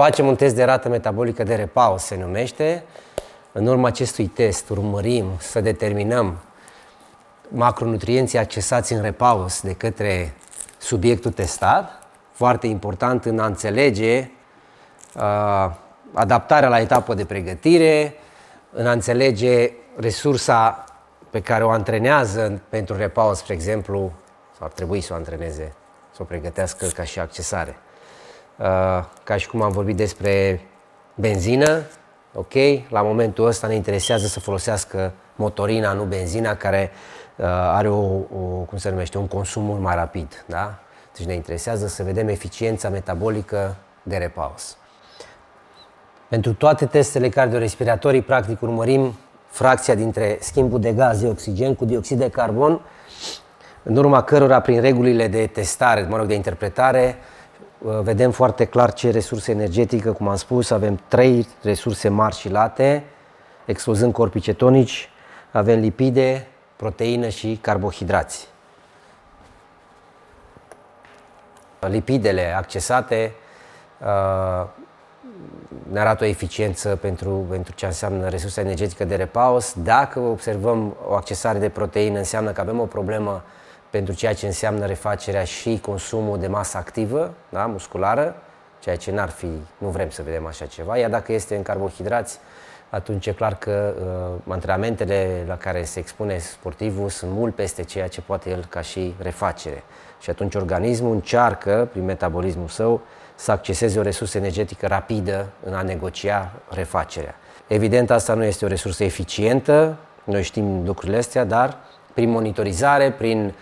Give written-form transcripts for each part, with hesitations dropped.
Facem un test de rată metabolică de repaus, se numește. În urma acestui test urmărim să determinăm macronutrienții accesați în repaus de către subiectul testat. Foarte important în a înțelege adaptarea la etapă de pregătire, în a înțelege resursa pe care o antrenează pentru repaus, spre exemplu, sau ar trebui să o antreneze, să o pregătească ca și accesare. Ca și cum am vorbit despre benzină, ok, la momentul ăsta ne interesează să folosească motorina, nu benzina, care are cum se numește, un consum mult mai rapid. Da? Deci ne interesează să vedem eficiența metabolică de repaus. Pentru toate testele cardiorespiratorii, practic, urmărim fracția dintre schimbul de gaze oxigen cu dioxid de carbon, în urma cărora, prin regulile de testare, de interpretare, vedem foarte clar ce resurse energetică, cum am spus, avem 3 resurse mari și late, excluzând corpii cetonici, avem lipide, proteină și carbohidrați. Lipidele accesate ne arată o eficiență pentru ce înseamnă resursa energetică de repaus. Dacă observăm o accesare de proteină, înseamnă că avem o problemă pentru ceea ce înseamnă refacerea și consumul de masă activă, da, musculară, ceea ce n-ar fi, nu vrem să vedem așa ceva. Iar dacă este în carbohidrați, atunci e clar că antrenamentele la care se expune sportivul sunt mult peste ceea ce poate el ca și refacere. Și atunci organismul încearcă, prin metabolismul său, să acceseze o resursă energetică rapidă în a negocia refacerea. Evident, asta nu este o resursă eficientă, noi știm lucrurile astea, dar prin monitorizare, prin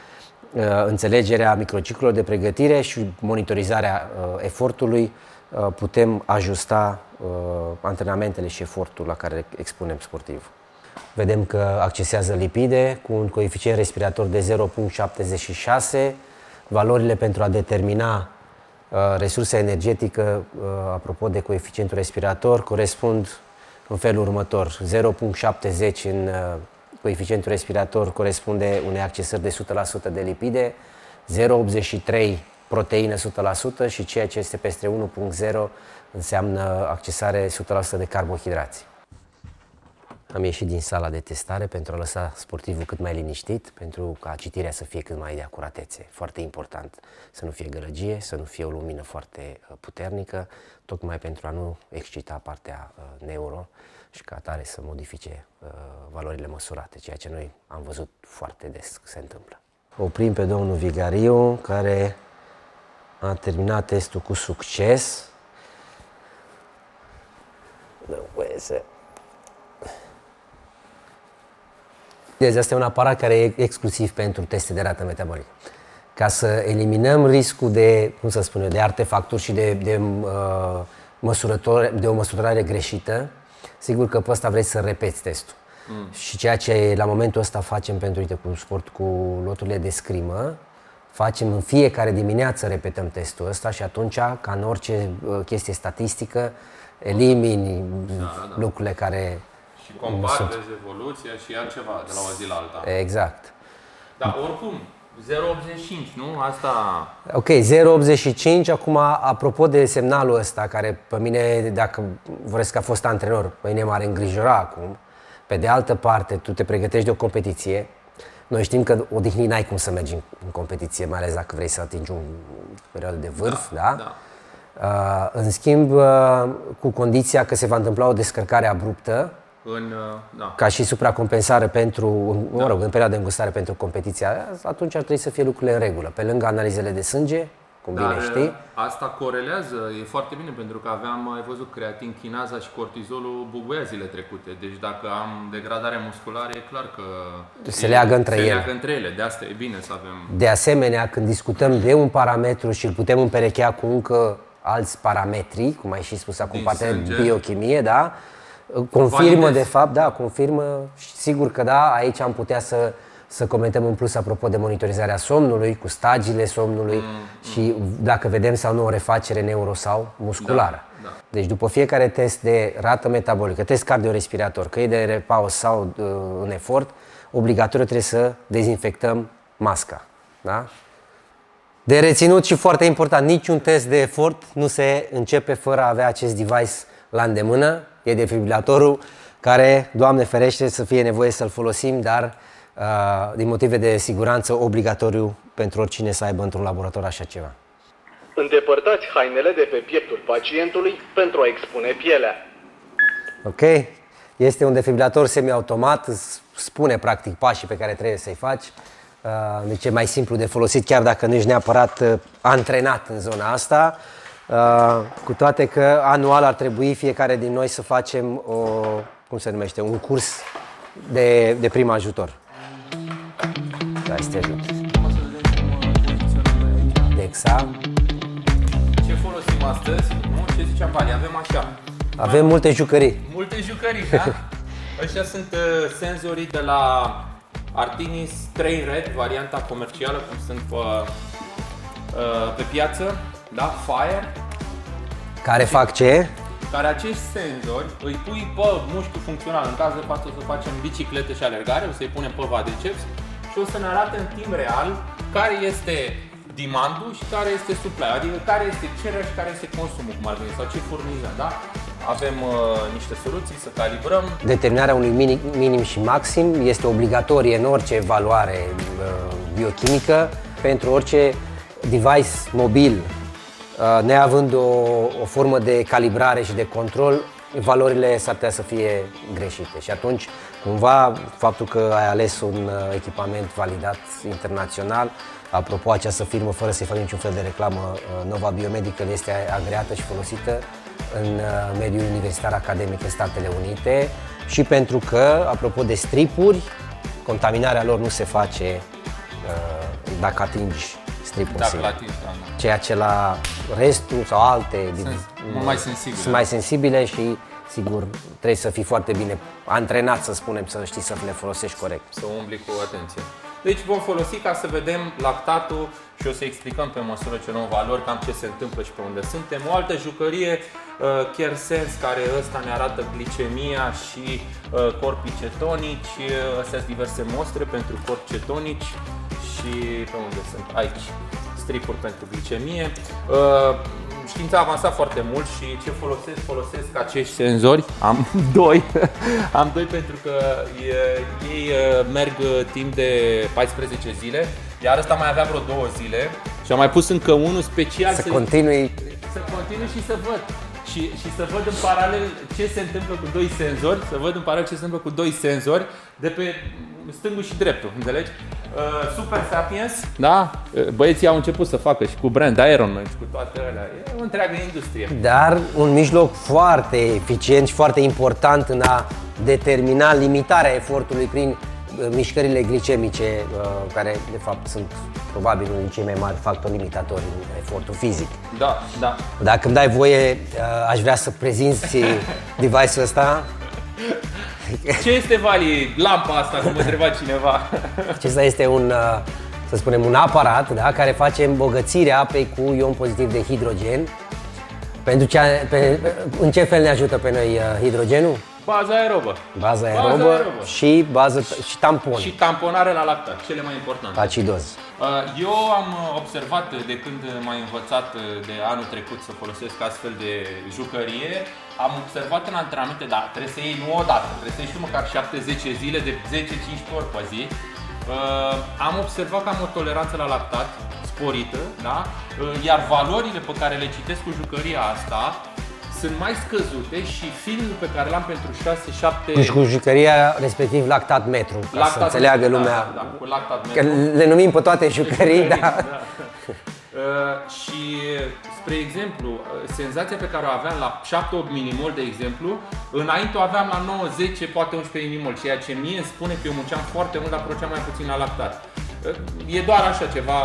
înțelegerea microciclurilor de pregătire și monitorizarea efortului, putem ajusta antrenamentele și efortul la care expunem sportivul. Vedem că accesează lipide cu un coeficient respirator de 0,76. Valorile pentru a determina resursa energetică, apropo de coeficientul respirator, corespund în felul următor. 0,70 în coeficientul respirator corespunde unei accesări de 100% de lipide, 0,83 proteină 100% și ceea ce este peste 1,0 înseamnă accesare 100% de carbohidrați. Am ieșit din sala de testare pentru a lăsa sportivul cât mai liniștit, pentru ca citirea să fie cât mai de acuratețe. Foarte important să nu fie gălăgie, să nu fie o lumină foarte puternică, tocmai pentru a nu excita partea neuro și ca atare să modifice valorile măsurate, ceea ce noi am văzut foarte des se întâmplă. Oprim pe domnul Vigariu, care a terminat testul cu succes. Deci asta e un aparat care e exclusiv pentru teste de rată metabolică. Ca să eliminăm riscul de, de artefacturi și de o măsurare greșită, sigur că pe ăsta vrei să repeți testul. Și ceea ce la momentul ăsta facem pentru, uite, cu loturile de scrimă, facem în fiecare dimineață, repetăm testul ăsta și atunci, ca în orice chestie statistică, elimini lucrurile care... Și compari evoluția și altceva de la o zi la alta. Exact. Dar oricum, 0,85, nu? Asta... Ok, 0,85. Acum, apropo de semnalul ăsta, care pe mine, dacă vreți că a fost antrenor, pe mine m-ar îngrijora acum. Pe de altă parte, tu te pregătești de o competiție. Noi știm că odihnii n-ai cum să mergi în competiție, mai ales dacă vrei să atingi un perioadă de vârf, da? În schimb, cu condiția că se va întâmpla o descărcare abruptă, ca și supracompensare pentru, în perioada de îngustare pentru competiția, atunci ar trebui să fie lucrurile în regulă. Pe lângă analizele de sânge, cum bine știi. Asta corelează, e foarte bine, pentru că ai văzut, creatin, chinaza și cortizolul bubuia zile trecute. Deci dacă am degradare musculară, e clar că se leagă între ele. De asta e bine să avem. De asemenea, când discutăm de un parametru și îl putem împerechea cu încă alți parametri, cum ai și spus acum, partea de biochimie, da? Confirmă, de fapt, da, confirmă, sigur că da, aici am putea să comentăm în plus apropo de monitorizarea somnului, cu stagiile somnului și dacă vedem sau nu o refacere neuro sau musculară. Da, da. Deci după fiecare test de rată metabolică, test cardiorespirator, că e de repaus sau în efort, obligatoriu trebuie să dezinfectăm masca. Da? De reținut și foarte important, niciun test de efort nu se începe fără a avea acest device la îndemână. E defibrilatorul care, Doamne ferește, să fie nevoie să-l folosim, dar din motive de siguranță obligatoriu pentru oricine să aibă într-un laborator așa ceva. Îndepărtați hainele de pe pieptul pacientului pentru a expune pielea. Ok. Este un defibrilator semiautomat, spune practic pașii pe care trebuie să-i faci. Deci e mai simplu de folosit, chiar dacă nu ești neapărat antrenat în zona asta. Cu toate că anual ar trebui fiecare din noi să facem o, cum se numește, un curs de prim ajutor. Da, este ajut. DEXA. Ce folosim astăzi? Nu? Ce zicea Vali? Avem așa. Avem multe jucării. Multe jucării, da? Ăștia sunt senzorii de la Artinis 3 Red, varianta comercială, cum sunt pe piață, da? Fire. Care fac ce? Care acești senzori îi pui pe mușchiul funcțional. În caz de față o să facem biciclete și alergare, o să-i punem pe quadriceps și o să ne arate în timp real care este demandul și care este supply, adică care este cererea și care este consumul, cum ar veni, sau ce furnizăm, da? Avem niște soluții să calibrăm. Determinarea unui minim și maxim este obligatorie în orice evaluare biochimică pentru orice device mobil. Neavând o formă de calibrare și de control, valorile s-ar putea să fie greșite și atunci, cumva, faptul că ai ales un echipament validat internațional, apropo, această firmă, fără să-i fac niciun fel de reclamă, Nova Biomedical, este agreată și folosită în mediul universitar academic în Statele Unite și pentru că, apropo de stripuri, contaminarea lor nu se face dacă atingi stripul, ceea ce la restul sau alte sunt mai sensibile și, sigur, trebuie să fii foarte bine antrenat, să spunem, să știi să le folosești corect. Să umbli cu atenție. Deci vom folosi ca să vedem lactatul și o să explicăm pe măsură ce luăm valori, cam ce se întâmplă și pe unde suntem. O altă jucărie, Kersense, care ăsta ne arată glicemia și corpii cetonici. Astea sunt diverse mostre pentru corpi cetonici și pe unde sunt? Aici. Stripuri pentru glicemie. Știința a avansat foarte mult și ce folosesc? Folosesc acești senzori. Am doi. Am doi pentru că ei merg timp de 14 zile, iar ăsta mai avea vreo 2 zile și am mai pus încă unul special să continui și să văd. Și să văd în paralel ce se întâmplă cu 2 senzori, să văd în paralel ce se întâmplă cu 2 senzori de pe stângul și dreptul, înțelegi? Super Sapiens, da? Băieții au început să facă și cu brand Iron Man și cu toate alea. E o întreagă industrie. Dar un mijloc foarte eficient și foarte important în a determina limitarea efortului prin mișcările glicemice, care de fapt sunt probabil unul din cei mai mari factori limitatori în efortul fizic. Da, da. Dacă îmi dai voie, aș vrea să prezinți device-ul ăsta. Ce este, Vali, lampa asta, cum întreba cineva? Acesta este un, să spunem, un aparat, da, care face îmbogățirea apei cu ion pozitiv de hidrogen. În ce fel ne ajută pe noi hidrogenul? Baza aerobă. Baza aerobă și tampon. Și tamponare la lactat, cele mai importante. Acidoz. Eu am observat de când m-am învățat de anul trecut să folosesc astfel de jucărie, am observat în antrenamente, dar trebuie să iei nu odată, trebuie să iei și măcar 7-10 zile de 10-15 ori pe zi. Am observat că am o toleranță la lactat sporită, da? Iar valorile pe care le citesc cu jucăria asta sunt mai scăzute și filmul pe care l-am pentru 6-7... Deci cu jucăria, respectiv lactat metru, lactat, să înțeleagă lumea. Da, da, cu lactat metru. Că le numim pe toate jucării, da. Da. Și, spre exemplu, senzația pe care o aveam la 7-8 minimol, de exemplu, înainte o aveam la 9-10, poate 11 minimol, ceea ce mie îmi spune că eu munceam foarte mult, dar produceam mai puțin la lactat. E doar așa ceva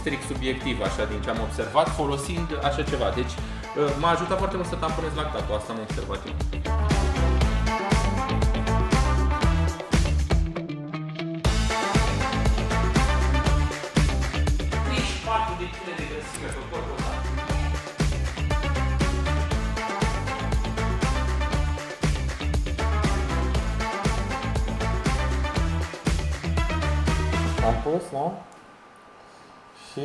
strict subiectiv, așa, din ce am observat, folosind așa ceva. Deci, m-a ajutat foarte mult să tamponez lactatul, asta am observat eu. Nici 4 de kg de grăsime pe corpul ăsta. Am pus, da? Și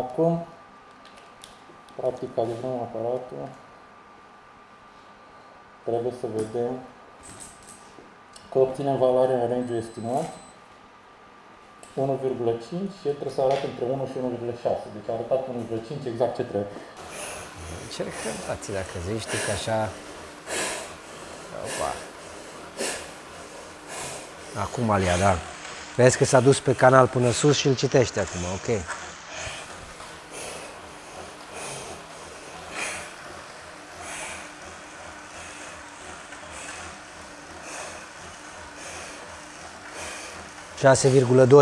Acum, practic, calibrăm aparatul. Trebuie să vedem că obținem valoarea în range-ul estimat 1,5 și el trebuie să arate între 1 și 1,6. Deci a arătat 1,5 exact ce trebuie. Încerc rotații dacă zici, știi că așa... Opa. Acum Alia, da. Vezi că s-a dus pe canal până sus și îl citește acum, ok.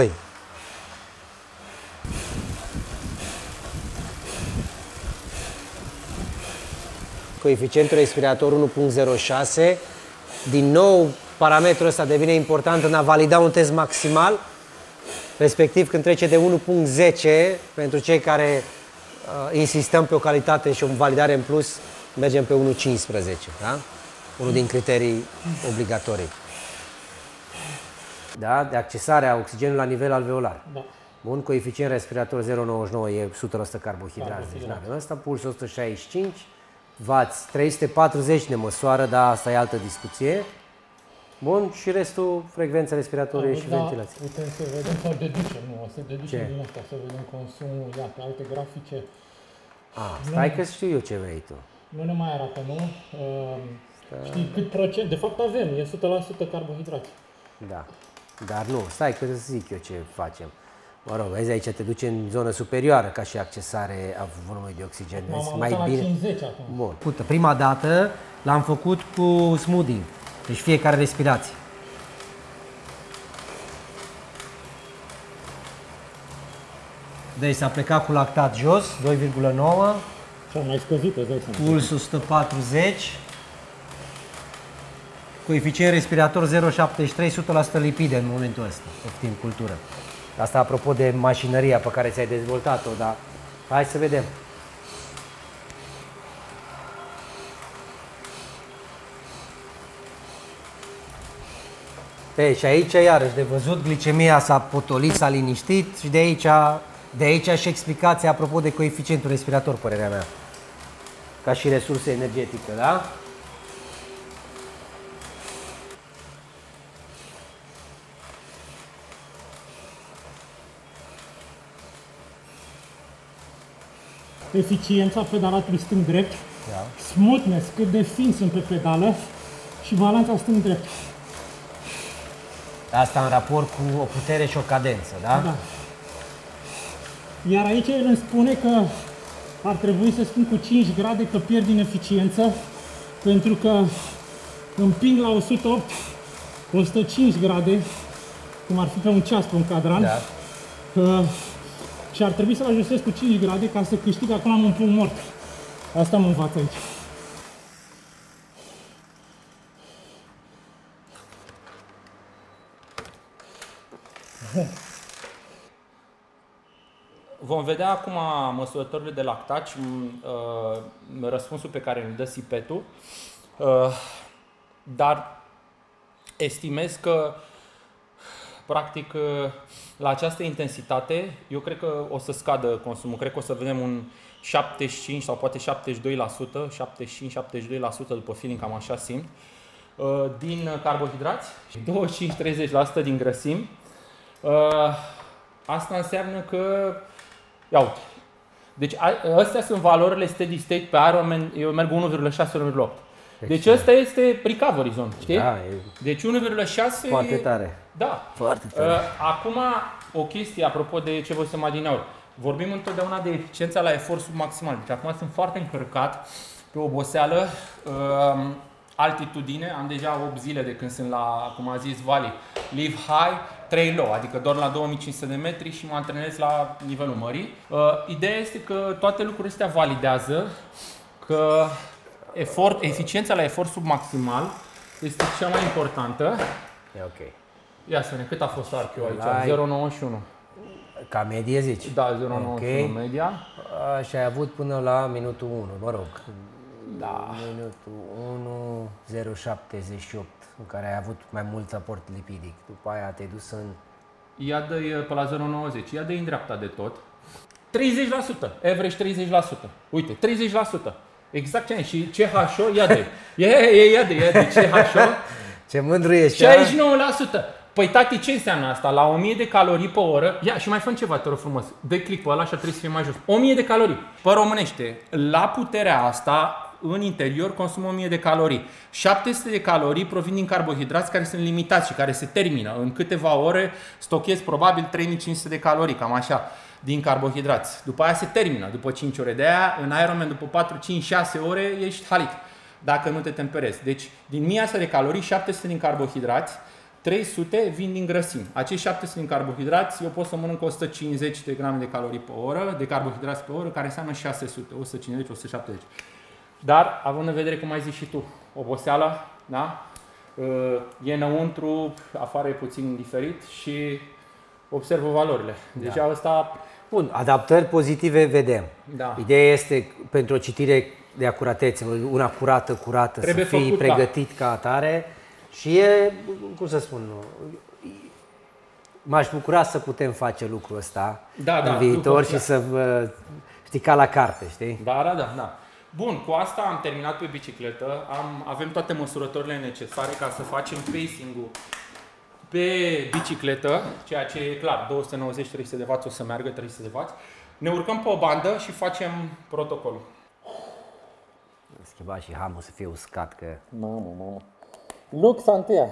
$6,2. Coeficientul respirator 1.06. Din nou, parametrul ăsta devine important în a valida un test maximal, respectiv când trece de 1.10, pentru cei care insistăm pe o calitate și o validare în plus, mergem pe 1.15, da? Unul din criterii obligatorii. Da? De accesarea oxigenului la nivel alveolar. Da. Bun, coeficient respirator 0,99 e 100% carbohidrați, deci nu avem asta. Puls 165, vați 340 ne măsoară, dar asta e altă discuție. Bun, și restul frecvența respiratorie și ventilație. Putem să vedem sau deducem, nu, o să deducem din asta, să vedem consumul, ia, pe alte grafice. Stai că știu eu ce vrei tu. Nu ne mai arată, nu? Știi cât procent, de fapt avem, e 100% carbohidrați. Da. Dar nu, stai că să zic eu ce facem. Mă rog, vezi aici te duce în zonă superioară ca și accesare a volumului de oxigen. M-am mai la bine. 50 acum. Bun. Pută, prima dată l-am făcut cu smoothie, deci fiecare respirație. Deci s-a plecat cu lactat jos, 2,9. S-a mai scăzut, puls 140. Coeficient respirator 0,73, 100% lipide în momentul ăsta, optim cultură. Asta apropo de mașinăria pe care ți-ai dezvoltat-o, dar hai să vedem. Deci aici iarăși de văzut, glicemia s-a potolit, s-a liniștit și de aici și explicația apropo de coeficientul respirator, părerea mea. Ca și resurse energetică, da? Eficiența pedalatului stâng-drept, smoothness, cât de fin sunt pe pedală și balanța stâng-drept. Asta în raport cu o putere și o cadență, da? Da. Iar aici el îmi spune că ar trebui să spun cu 5 grade că pierd din eficiență, pentru că împing la 108, 105 grade, cum ar fi pe un ceas, pe un cadran, și ar trebui să-l ajustez cu 5 grade ca să câștig, acum am un plumb mort. Asta mă învață aici. Vom vedea acum măsurătorile de lactat și răspunsul pe care îl dă sipetul. Dar estimez că practic, la această intensitate, eu cred că o să scadă consumul. Cred că o să vedem un 75 sau poate 72%, 75-72% după feeling, cam așa simt, din carbohidrați și 25-30% din grăsimi. Asta înseamnă că, ia uite, deci astea sunt valorile steady state pe Iron Man, eu merg 1,6-1,8. Deci ăsta este recovery zone, știi? Da, deci 1,6... Foarte tare. Da. Foarte tare. Acum, o chestie apropo de ce vă să adineauri. Vorbim întotdeauna de eficiența la efort submaximal. Deci acum sunt foarte încărcat pe oboseală, altitudine. Am deja 8 zile de când sunt la, cum a zis Vali, live high, trail low, adică doar la 2500 de metri și mă antrenez la nivelul mării. Ideea este că toate lucrurile astea validează că eficiența la efort submaximal este cea mai importantă. E ok. Ia să ne, cât a fost archiul aici? 0,91. Ca medie zici? Da, 0,91 media. Și ai avut până la minutul 1, mă rog. Da. Minutul 1, 0,78, în care ai avut mai mult aport lipidic. După aia te-ai dus în... Ia dă-i pe la 0,90. Ia dă-i în dreapta de tot. 30%, average 30%. Uite, 30%. Exact ce ai. Și CHO, ia de. Ia de CHO. Ce mândru ești. 69%. Păi tati, ce înseamnă asta? La 1000 de calorii pe oră. Ia și mai fă ceva, te rog frumos. Dă click pe ăla, așa trebuie să fie mai jos. 1000 de calorii. Pe românește, la puterea asta, în interior consumă 1000 de calorii. 700 de calorii provin din carbohidrați care sunt limitați și care se termină. În câteva ore stochezi probabil 3500 de calorii, cam așa, din carbohidrați. După aia se termină, după 5 ore. De aia, în Iron Man, după 4, 5, 6 ore, ești halit, dacă nu te temperezi. Deci, din 1000 de calorii, 700 din carbohidrați, 300 vin din grăsimi. Acești 700 din carbohidrați, eu pot să mănânc 150 de grame de calorii pe oră, de carbohidrați pe oră, care înseamnă 600, 150, 170. Dar, având în vedere, cum ai zis și tu, oboseala, da? E înăuntru, afară e puțin diferit și observă valorile. Deci da. Asta... Bun, adaptări pozitive vedem. Da. Ideea este pentru o citire de acuratețe, una curată, curată, trebuie să fii făcut, pregătit ca atare și e, cum să spun, m-aș bucura să putem face lucrul ăsta în viitor și să, știi, ca la carte, știi? Da. Bun, cu asta am terminat pe bicicletă, avem toate măsurătorile necesare ca să facem pacing-ul pe bicicletă, ceea ce e clar, 290-300 de W o să meargă, 300 de W. Ne urcăm pe o bandă și facem protocolul. Am schimbat și hamul să fie uscat, că... Mamă. Lux Antea.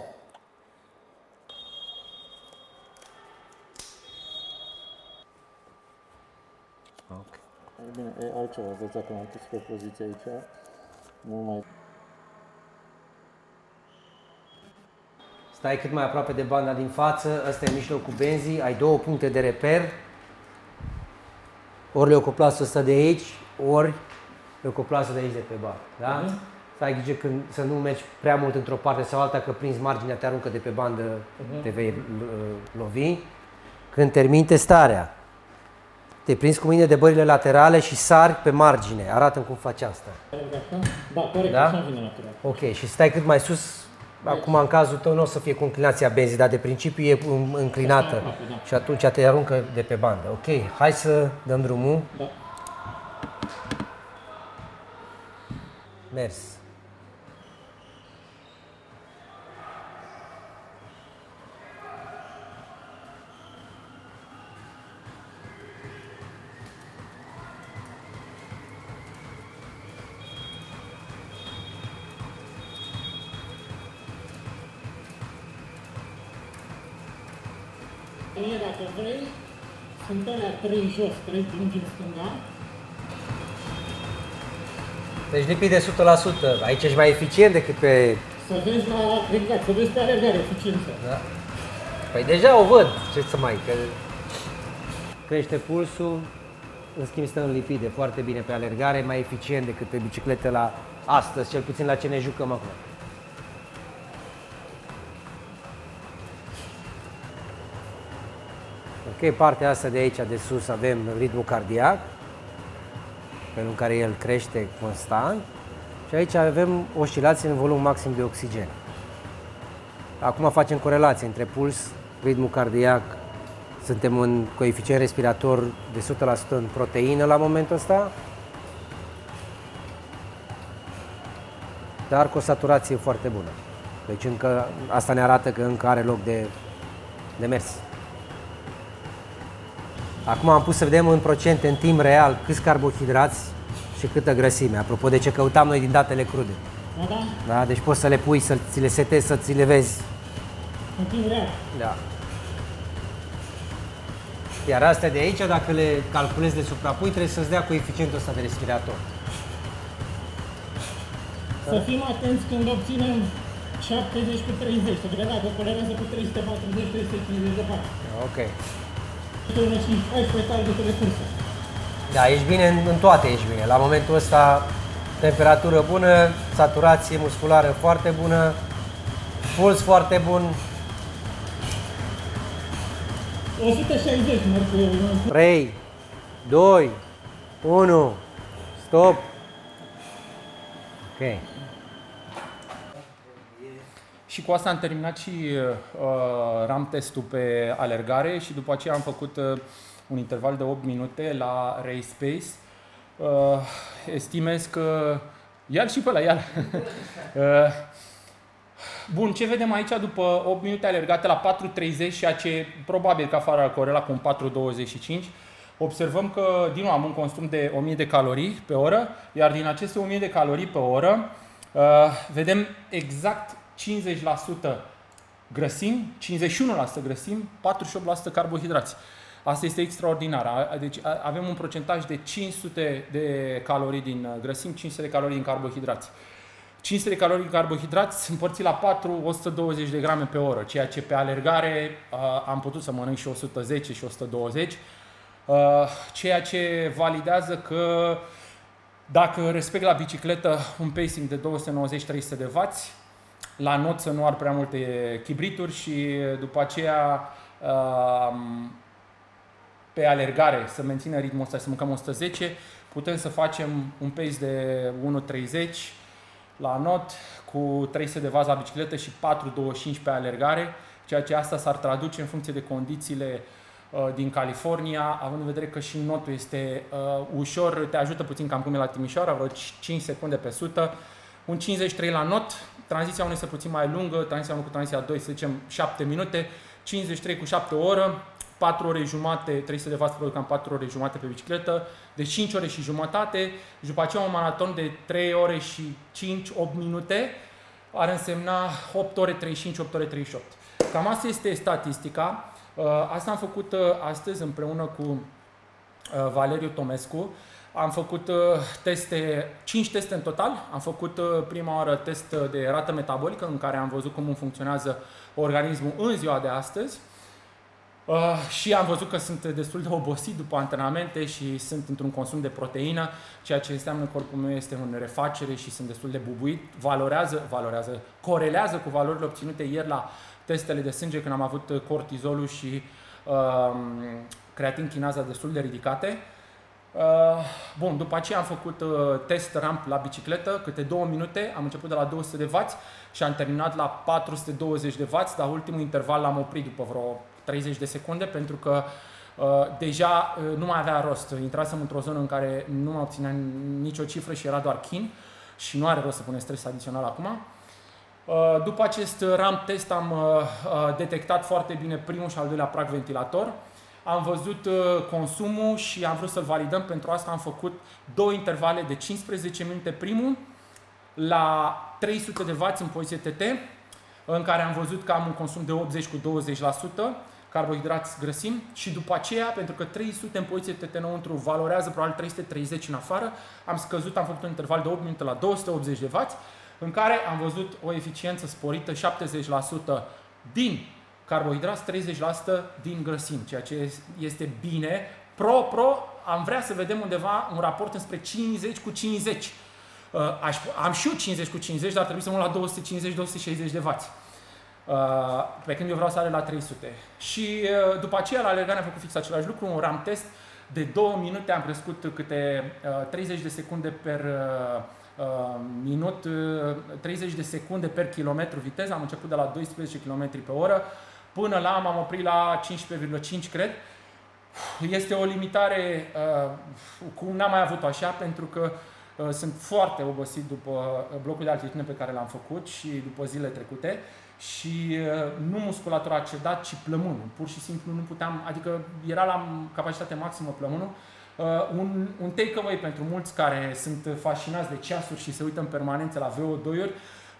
Ok. E bine, altceva, vedeți dacă m-am pus pe poziție aici, nu mai... Stai cât mai aproape de banda din față, ăsta e mijlocul benzii, ai două puncte de reper. Ori leucoplasul ăsta de aici, ori leucoplasul de aici de pe bar. Da? Stai grijă când să nu mergi prea mult într-o parte sau alta, că prinzi marginea, te aruncă de pe bandă, te vei lovi. Când termini testarea, te prinzi cu mâinile de bările laterale și sari pe margine. Arată-mi cum faci asta. Da, corect, da? Așa vine natural. Ok, și stai cât mai sus. Acum, în cazul tău, nu o să fie cu înclinația benzii, dar de principiu e înclinată. Da. Și atunci te aruncă de pe bandă. Ok, hai să dăm drumul. Da. Mers. Dacă vrei, sunt alea 3 jos, 3 din stânga. Deci lipit de 100%. Aici ești mai eficient decât pe... Să vezi la... Exact, să vezi pe alergare, eficiența. Da. Păi deja o văd, ce să mai... Că... Crește pulsul, în schimb stă în lipide, foarte bine pe alergare, mai eficient decât pe biciclete la astăzi, cel puțin la ce ne jucăm acum. Ok, partea asta de aici, de sus, avem ritmul cardiac, pentru care el crește constant. Și aici avem oscilații în volum maxim de oxigen. Acum facem corelație între puls, ritmul cardiac, suntem în coeficient respirator de 100% în proteină la momentul ăsta, dar cu o saturație foarte bună. Deci încă, asta ne arată că încă are loc de mers. Acum am pus să vedem în procente, în timp real, câți carbohidrați și câtă grăsime. Apropo de ce căutam noi din datele crude. Da, deci poți să le pui, să ți le setezi, să ți le vezi. În timp real. Da. Iar astea de aici, dacă le calculezi, le suprapui, trebuie să-ți dea coeficientul ăsta de respirator. Să fim atenți când obținem 70 cu 30. Să vedem dacă colerează cu 340, 350 de bani. Ok. Da, ești bine în toate, ești bine. La momentul ăsta, temperatură bună, saturație musculară foarte bună, puls foarte bun. 160, 3, 2, 1, stop. Ok. Și cu asta am terminat și RAM testul pe alergare și după aceea am făcut un interval de 8 minute la Ray Space, estimez că... Iar și pe la iar. Bun, ce vedem aici după 8 minute alergate la 4.30, ceea ce probabil că afară ar corela cu un 4.25, observăm că din nou am un consum de 1000 de calorii pe oră, iar din aceste 1000 de calorii pe oră vedem exact 50% grăsimi, 51% grăsimi, 48% carbohidrați. Asta este extraordinar. Deci avem un procentaj de 500 de calorii din grăsimi, 500 de calorii din carbohidrați. 500 de calorii din carbohidrați împărțit la 4, 120 de grame pe oră, ceea ce pe alergare am putut să mănânc și 110 și 120, ceea ce validează că dacă respect la bicicletă un pacing de 290-300 de W, la not să nu ar prea multe chibrituri și după aceea pe alergare să mențină ritmul ăsta, să mâncăm 110, putem să facem un pace de 1.30 la not cu 300 de W la bicicletă și 4.25 pe alergare, ceea ce asta s-ar traduce în funcție de condițiile din California, având în vedere că și notul este ușor, te ajută puțin cam cum e la Timișoara, vreo 5 secunde pe 100, un 53 la not, tranziția unei este puțin mai lungă, tranziția 1 cu tranziția 2, să zicem 7 minute, 53 cu 7 o oră, 4 ore jumate, 300 de W produc cam 4 ore jumate pe bicicletă, de 5 ore și jumătate, după aceea un maraton de 3 ore și 5-8 minute, ar însemna 8 ore 35, 8 ore 38. Cam asta este statistica. Asta am făcut astăzi împreună cu Valeriu Tomescu. Am făcut teste, 5 teste în total. Am făcut prima oară test de rată metabolică în care am văzut cum funcționează organismul în ziua de astăzi. Și am văzut că sunt destul de obosit după antrenamente și sunt într-un consum de proteină, ceea ce înseamnă că corpul meu este în refacere și sunt destul de bubuit. Corelează cu valorile obținute ieri la testele de sânge când am avut cortizolul și creatin-chinaza destul de ridicate. Bun, după aceea am făcut test ramp la bicicletă, câte 2 minute, am început de la 200 de W și am terminat la 420 de W, dar ultimul interval l-am oprit după vreo 30 de secunde pentru că deja nu mai avea rost. Intrasem într-o zonă în care nu mai obțineam nicio cifră și era doar chin și nu are rost să punem stres adițional acum. După acest ramp test am detectat foarte bine primul și al doilea prag ventilator. Am văzut consumul și am vrut să-l validăm, pentru asta am făcut 2 intervale de 15 minute primul la 300 de W în poziție TT, în care am văzut că am un consum de 80 cu 20% carbohidrați grăsimi și după aceea, pentru că 300 în poziție TT înăuntru valorează probabil 330 în afară, am scăzut, am făcut un interval de 8 minute la 280 de W, în care am văzut o eficiență sporită 70% din carbohidrați, 30% din grăsimi, ceea ce este bine. Pro, am vrea să vedem undeva un raport înspre 50 cu 50. Am și eu 50 cu 50, dar trebuie să mă la 250-260 de W. Pe când eu vreau să are la 300. Și după aceea, la alergare, am făcut fix același lucru, un ramp test. De 2 minute am crescut câte 30 de secunde per minut, 30 de secunde per kilometru viteză, am început de la 12 km pe oră până la, m-am oprit la 15,5 cred. Este o limitare cum n-am mai avut-o așa, pentru că sunt foarte obosit după blocul de altitudine pe care l-am făcut și după zilele trecute și nu musculatura a cedat, ci plămânul. Pur și simplu nu puteam, adică era la capacitate maximă plămânul. Un take-away pentru mulți care sunt fascinați de ceasuri și se uită în permanență la VO2-uri,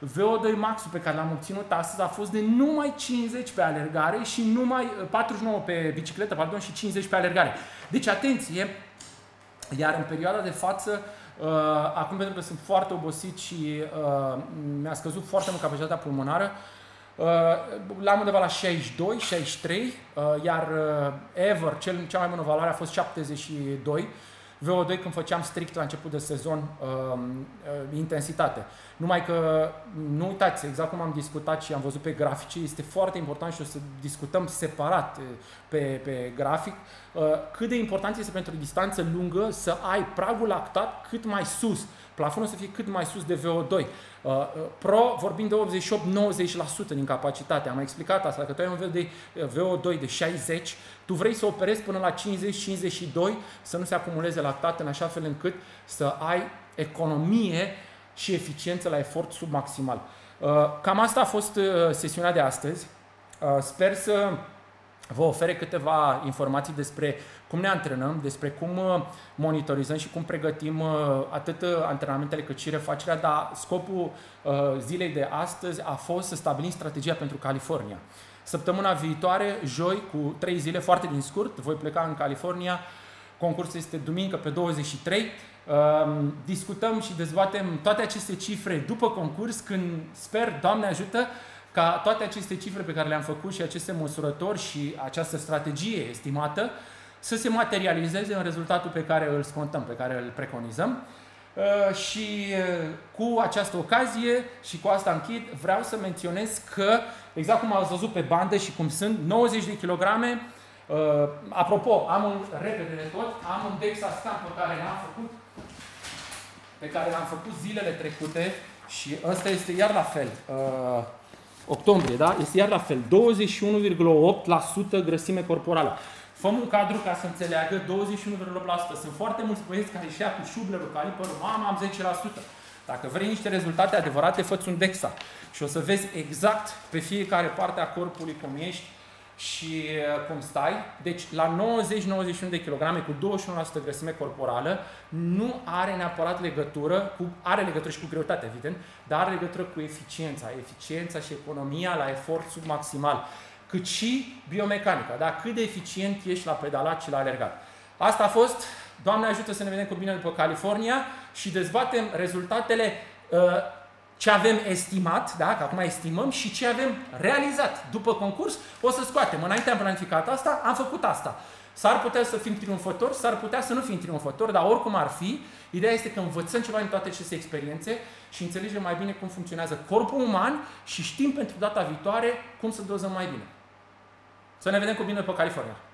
VO2 maxul pe care l-am obținut astăzi a fost de numai 50 pe alergare și numai 49 pe bicicletă, pardon, și 50 pe alergare. Deci atenție, iar în perioada de față, acum pentru că sunt foarte obosit și mi-a scăzut foarte mult capacitatea pulmonară, l-am undeva la 62, 63, iar ever, cea mai bună valoare a fost 72, VO2 când făceam strict la început de sezon intensitate. Numai că, nu uitați, exact cum am discutat și am văzut pe grafice, este foarte important și o să discutăm separat pe grafic, cât de important este pentru distanță lungă să ai pragul lactat cât mai sus, plafonul să fie cât mai sus de VO2. Pro vorbim de 88-90% din capacitate. Am explicat asta, că tu ai un vel de VO2 de 60, tu vrei să operezi până la 50-52, să nu se acumuleze lactat, în așa fel încât să ai economie și eficiență la efort submaximal. Cam asta a fost sesiunea de astăzi. Sper să vă ofere câteva informații despre cum ne antrenăm, despre cum monitorizăm și cum pregătim atât antrenamentele cât și refacerea, dar scopul zilei de astăzi a fost să stabilim strategia pentru California. Săptămâna viitoare, joi, cu 3 zile, foarte din scurt, voi pleca în California. Concursul este duminică pe 23. Discutăm și dezbatem toate aceste cifre după concurs, când sper, Doamne ajută, ca toate aceste cifre pe care le-am făcut și aceste măsurători și această strategie estimată să se materializeze în rezultatul pe care îl scontăm, pe care îl preconizăm. Și cu această ocazie și cu asta închid, vreau să menționez că, exact cum ați văzut pe bandă și cum sunt, 90 de kilograme. Apropo, am un, repede de tot, am un DEXA scan pe care l-am făcut zilele trecute și ăsta este iar la fel. Octombrie, da? Este iar la fel, 21,8% grăsime corporală. Făm un cadru ca să înțeleagă, 21,8%. Sunt foarte mulți băieți care își ia cu șublerul, caliperul, mama, am 10%. Dacă vrei niște rezultate adevărate, fă-ți un DEXA. Și o să vezi exact pe fiecare parte a corpului cum ești și cum stai. Deci la 90-91 de kilograme cu 21% grăsime corporală nu are neapărat legătură, are legătură și cu greutatea, evident, dar are legătură cu eficiența. Eficiența și economia la efort submaximal, cât și biomecanica, da? Cât de eficient ești la pedalat și la alergat. Asta a fost. Doamne ajută să ne vedem cu bine după California și dezbatem rezultatele, ce avem estimat, da? Că acum estimăm, și ce avem realizat după concurs. O să scoatem. Înainte am planificat asta, am făcut asta. S-ar putea să fim triumfători, s-ar putea să nu fim triumfători, dar oricum ar fi, ideea este că învățăm ceva din toate aceste experiențe și înțelegem mai bine cum funcționează corpul uman și știm pentru data viitoare cum să dozăm mai bine. Să ne vedem cu bine pe California!